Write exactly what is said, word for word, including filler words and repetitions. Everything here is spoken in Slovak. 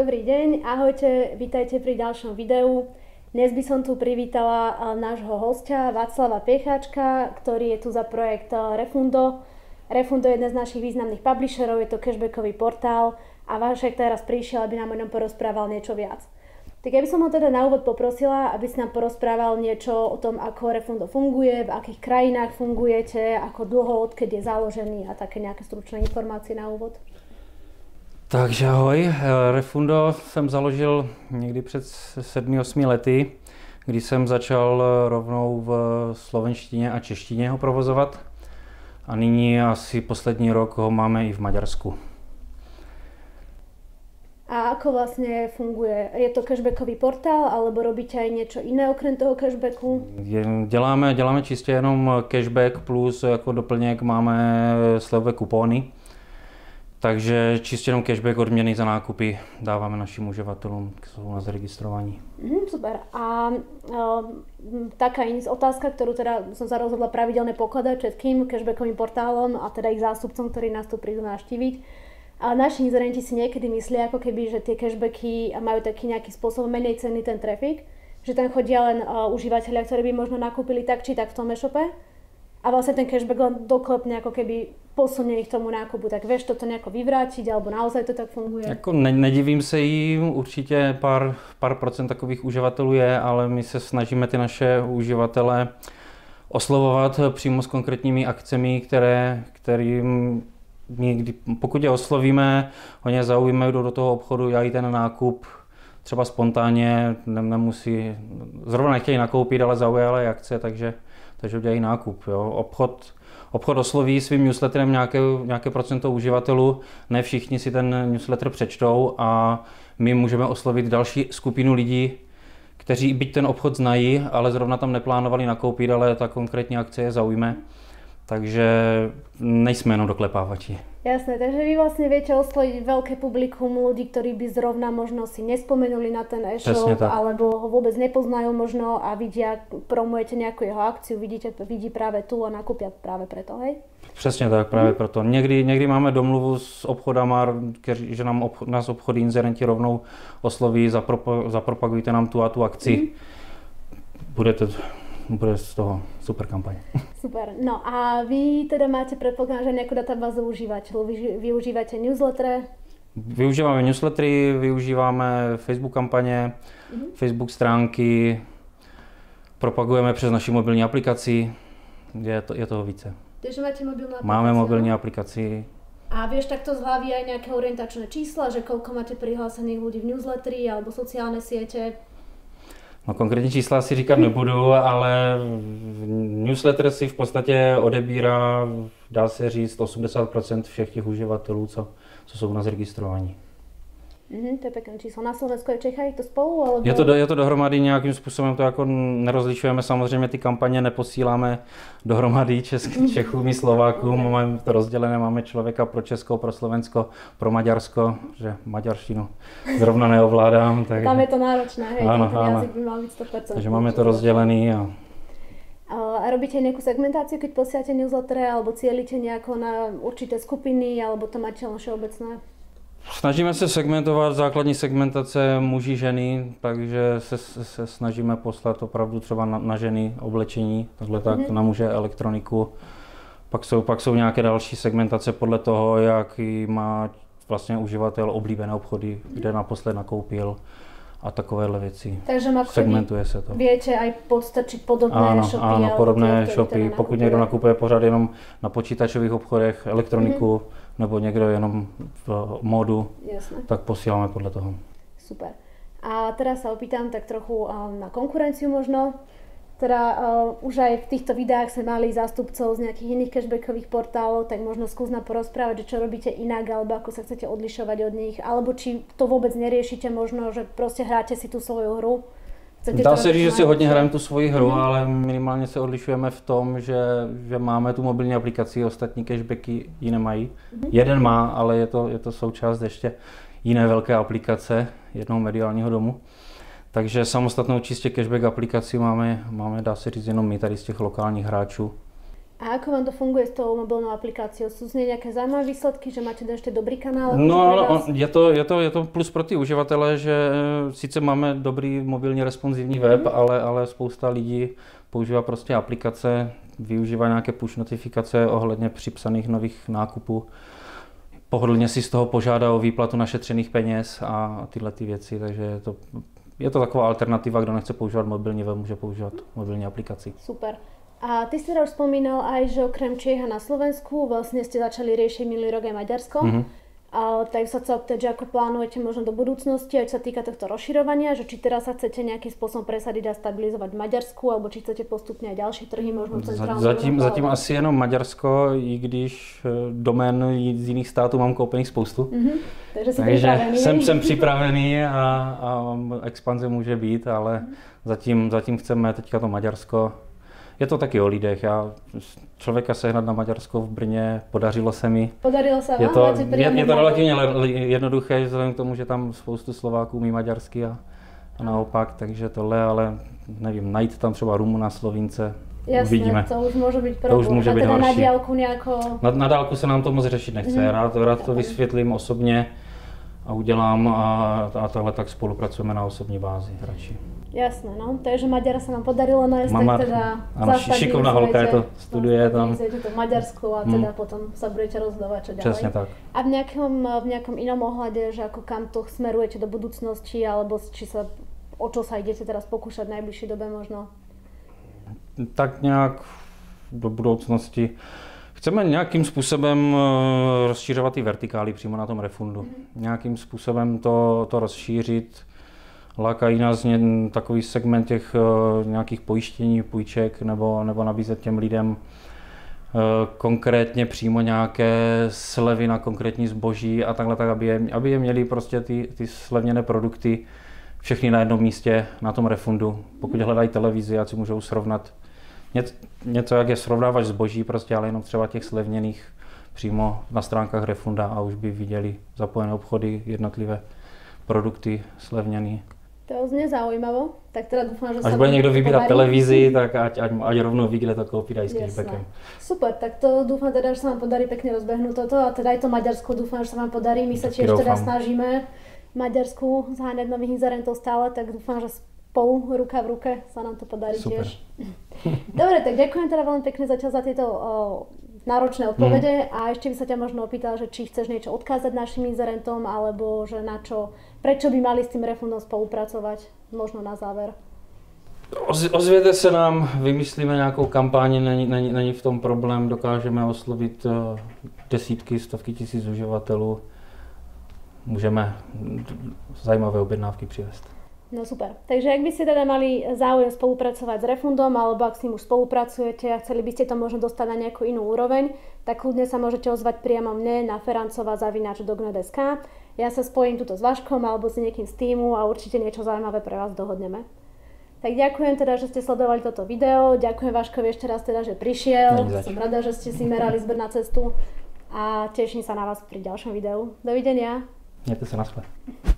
Dobrý deň, ahojte, vítajte pri ďalšom videu. Dnes by som tu privítala nášho hostia Václava Piecháčka, ktorý je tu za projekt Refundo. Refundo je jeden z našich významných publisherov, je to cashbackový portál a Vášek teraz prišiel, aby nám o ňom porozprával niečo viac. Tak ja by som ho teda na úvod poprosila, aby si nám porozprával niečo o tom, ako Refundo funguje, v akých krajinách fungujete, ako dlho, odkedy je založený a také nejaké stručné informácie na úvod. Takže ahoj, Refundo jsem založil někdy před sedmi osmi lety, kdy jsem začal rovnou v slovenštině a češtině ho provozovat a nyní asi poslední rok ho máme i v Maďarsku. A ako vlastne funguje? Je to cashbackový portál, alebo robíte aj niečo iné okrem toho cashbacku? Děláme, děláme čistě jenom cashback plus jako doplněk máme slevové kupóny. Takže čistě jenom cashback, odměny za nákupy dáváme našim uživatelům, kteří jsou u nás registrovaní. Mm, super. A um, taká iná otázka, ktorú teda som sa rozhodla pravidelne pokladať všetkým cashbackovým portálom a teda ich zástupcom, ktorí nás tu prídu navštíviť. A naši inzerenti si niekedy myslia, ako keby, že tie cashbacky majú taký nejaký spôsob menej cenný ten trafik, že tam chodia len uh, užívateľia, ktorí by možno nakúpili tak či tak v tom e-shope. A vlastne ten cashback len doklepne, ako keby posunie ich tomu nákupu. Tak vieš toto nejako vyvrátiť, alebo naozaj to tak funguje? Jako ne, nedivím se jim, určitě pár, pár procent takových uživatelů je, ale my se snažíme ty naše uživatele oslovovat přímo s konkrétními akcemi, které, kterým někdy, pokud je oslovíme, oni je zaujíme, jdou do toho obchodu, dělají ten nákup, třeba spontánně, nemusí, zrovna nechtějí nakoupit, ale zaujaly akce, takže takže udělají nákup. Jo. Obchod, obchod osloví svým newsletterem nějaké, nějaké procento uživatelů, ne všichni si ten newsletter přečtou a my můžeme oslovit další skupinu lidí, kteří byť ten obchod znají, ale zrovna tam neplánovali nakoupit, ale ta konkrétní akce je zaujme. Takže nejsme jenom doklepávači. Jasné, takže vy vlastne viete osloviť veľké publikum ľudí, ktorí by zrovna možno si nespomenuli na ten e-shop, alebo ho vôbec nepoznajú možno a vidia, promujete nejakú jeho akciu, vidíte, vidí práve tu a nakúpia práve preto, hej? Přesně tak, právě mm. proto. Někdy, někdy máme domluvu s obchodama, že nám obchod, nás obchody inzerenti rovnou osloví, zapropo, zapropagujte nám tu a tu akci. Mm. Budete... Bude z toho super kampaň. Super. No a vy teda máte, predpokladám, že nejakú databázu užívateľov. Vy, využívate newslettere? Využívame newslettery, využívame Facebook kampaně, mm-hmm. Facebook stránky, propagujeme přes naši mobilní aplikaci. Je, to, je toho více. Takže máte mobilní aplikaci? Máme mobilní aplikaci. A vieš takto z hlavy aj nejaké orientačné čísla, že koľko máte prihlásených ľudí v newsletteri alebo sociálne siete? No, konkrétní čísla si říkat nebudu, ale newsletter si v podstatě odebírá, dá se říct, osmdesát procent všech těch uživatelů, co, co jsou u nás registrovaní. Mm-hmm, to je pěkné číslo. Na Slovensku a Čechách to spolu? Ale... Je, to, je to dohromady nějakým způsobem, to jako nerozlišujeme, samozřejmě ty kampaně neposíláme dohromady Česk, Čechům i Slovákům, okay. Máme to rozdělené, máme člověka pro Česko, pro Slovensko, pro Maďarsko, že maďarštinu zrovna neovládám. Tak... Tam je to náročné, hej, ano, ten jazyk by mal být sto percent. Takže máme to rozdělený. A... A robíte nejakú segmentáciu, keď posielate newslettere, alebo cielíte nejako na určité skupiny, alebo to máte len všeobecné? Snažíme se segmentovat, základní segmentace muži, ženy, takže se, se, se snažíme poslat opravdu třeba na, na ženy oblečení, takhle tak, mm-hmm. na muže elektroniku. Pak jsou, pak jsou nějaké další segmentace podle toho, jaký má vlastně uživatel oblíbené obchody, kde naposled nakoupil a takovéhle věci. Takže má segmentuje se to. Viete aj podstrčiť podobné ano, shopy? Ano, podobné tým, shopy. Pokud někdo nakupuje pořád jenom na počítačových obchodech elektroniku, mm-hmm. nebo někdo jenom v módu, jasné. Tak posíláme podle toho. Super. A teraz sa opýtam tak trochu na konkurenciu možno. Teda uh, už aj v týchto videách sme mali zástupcov z nejakých iných cashbackových portálov, tak možno skús nám porozprávať, že čo robíte inak, alebo ako sa chcete odlišovať od nich, alebo či to vôbec neriešite možno, že proste hráte si tú svoju hru. Chcete Dá se říct, že si hodně hrajeme tu svoji hru, mm. ale minimálně se odlišujeme v tom, že, že máme tu mobilní aplikaci, ostatní cashbacky ji nemají. Mm. Jeden má, ale je to, je to součást ještě jiné velké aplikace, jednoho mediálního domu. Takže samostatnou čistě cashback aplikaci máme, máme, dá se říct, jenom my tady z těch lokálních hráčů. A ako vám to funguje s tou mobilnou aplikáciou? Sú z nej nejaké zajímavé výsledky, že máte ešte dobrý kanál? No, no je, to, je, to, je to plus pro ty uživatele, že sice máme dobrý mobilně responsivní mm. web, ale, ale spousta lidí používá prostě aplikace, využívá nějaké push notifikace ohledně připsaných nových nákupů. Pohodlně si z toho požádá o výplatu našetřených peněz a tyhle ty věci, takže je to, je to taková alternativa, kdo nechce používat mobilní web, může používat mobilní aplikaci. Super. A ty si teda už spomínal aj, že okrem Čech na Slovensku vlastne ste začali riešiť minulý rok aj Maďarsko. Mm-hmm. A tak sa chcel opýtať, že ako plánujete možno do budúcnosti, aj čo sa týka tohto rozširovania, že či teraz sa chcete nejakým spôsobom presadiť a stabilizovať Maďarsku, alebo či chcete postupne aj ďalšie trhy možno centrálne. Zatím, zatím asi jenom Maďarsko, i když domén z jiných států mám koupených spoustu. Mm-hmm. Takže, Takže jsem, jsem připravený a, a expanze může být, ale mm-hmm. zatím, zatím chceme teďka to Maďarsko. Je to taky o lidech. Já člověka sehnat na Maďarsko v Brně, podařilo se mi. Podarilo se vám? Je to, je, je to relativně jednoduché, vzhledem k tomu, že tam spoustu Slováků umí maďarsky a, a naopak, takže tohle, ale nevím, najít tam třeba Rumuna, Slovince, jasné, uvidíme. To už může být problém. To už může být horší. Na dálku nějakou... na, na dálku se nám to moc řešit nechce. Já rád, rád to vysvětlím osobně a udělám a, a tohle tak spolupracujeme na osobní bázi radši. Jasné, no. Takže Maďara sa nám podarilo nájsť, tak teda zásadne šikovná holka je to, studuje tam. Myslíte to v Maďarsku a teda mm. potom sa budete rozdávať čo ďalej. Česne tak. A v nejakom, v nejakom inom ohľade, že ako kam to smerujete do budúcnosti, alebo či sa, o čo sa idete teraz pokúšať v najbližšej dobe možno? Tak nejak do budúcnosti. Chceme nějakým způsobem rozšířovat ty vertikály přímo na tom Refundu. Mm. Nějakým způsobem to, to rozšířit. Lákají nás takový segment těch uh, nějakých pojištění, půjček nebo, nebo nabízet těm lidem uh, konkrétně přímo nějaké slevy na konkrétní zboží a takhle tak, aby je, aby je měli prostě ty, ty slevněné produkty všechny na jednom místě, na tom Refundu. Pokud hledají televizi, ať si můžou srovnat něco, něco jak je srovnávač zboží, prostě, ale jenom třeba těch slevněných přímo na stránkách Refunda a už by viděli zapojené obchody, jednotlivé produkty slevněné. To znie zaujímavo. Tak teda dúfam, že až sa bude niekto vybírať televízii, tak ať, ať, ať rovno vykde to kúpiť aj s cashbackom. Super, tak to dúfam teda, že sa vám podarí pekne rozbehnúť toto a teda aj to Maďarsko dúfam, že sa vám podarí. My sa tiež teda snažíme Maďarsku zháňať nových inzerentov stále, tak dúfam, že spolu ruka v ruke sa nám to podarí super. Tiež. Dobre, tak ďakujem teda veľmi pekne zatiaľ za tieto o, náročné odpovede mm. a ešte by sa ťa možno opýtala, že či chceš niečo odkázať našim inzerentom alebo že na čo. Prečo by mali s tým Refundom spolupracovať? Možno na záver. Ozvěte se nám, vymyslíme nějakou kampáni, není, není, není v tom problém, dokážeme oslovit desítky, stovky tisíc uživatelů. Můžeme zajímavé objednávky přivést. No super. Takže ak by ste teda mali záujem spolupracovať s Refundom, alebo ak s ním už spolupracujete a chceli by ste to možno dostať na nejakú inú úroveň, tak kľudne sa môžete ozvať priamo mne na ferancova zavináč dogna bodka es ká. Ja sa spojím tuto s Vaškom alebo s niekým z týmu a určite niečo zaujímavé pre vás dohodneme. Tak ďakujem teda, že ste sledovali toto video. Ďakujem Vaškovi ešte raz teda, že prišiel. No, som rada, že ste si merali zber na cestu a teším sa na vás pri ďalšom videu. Dovidenia. Ďakujem sa na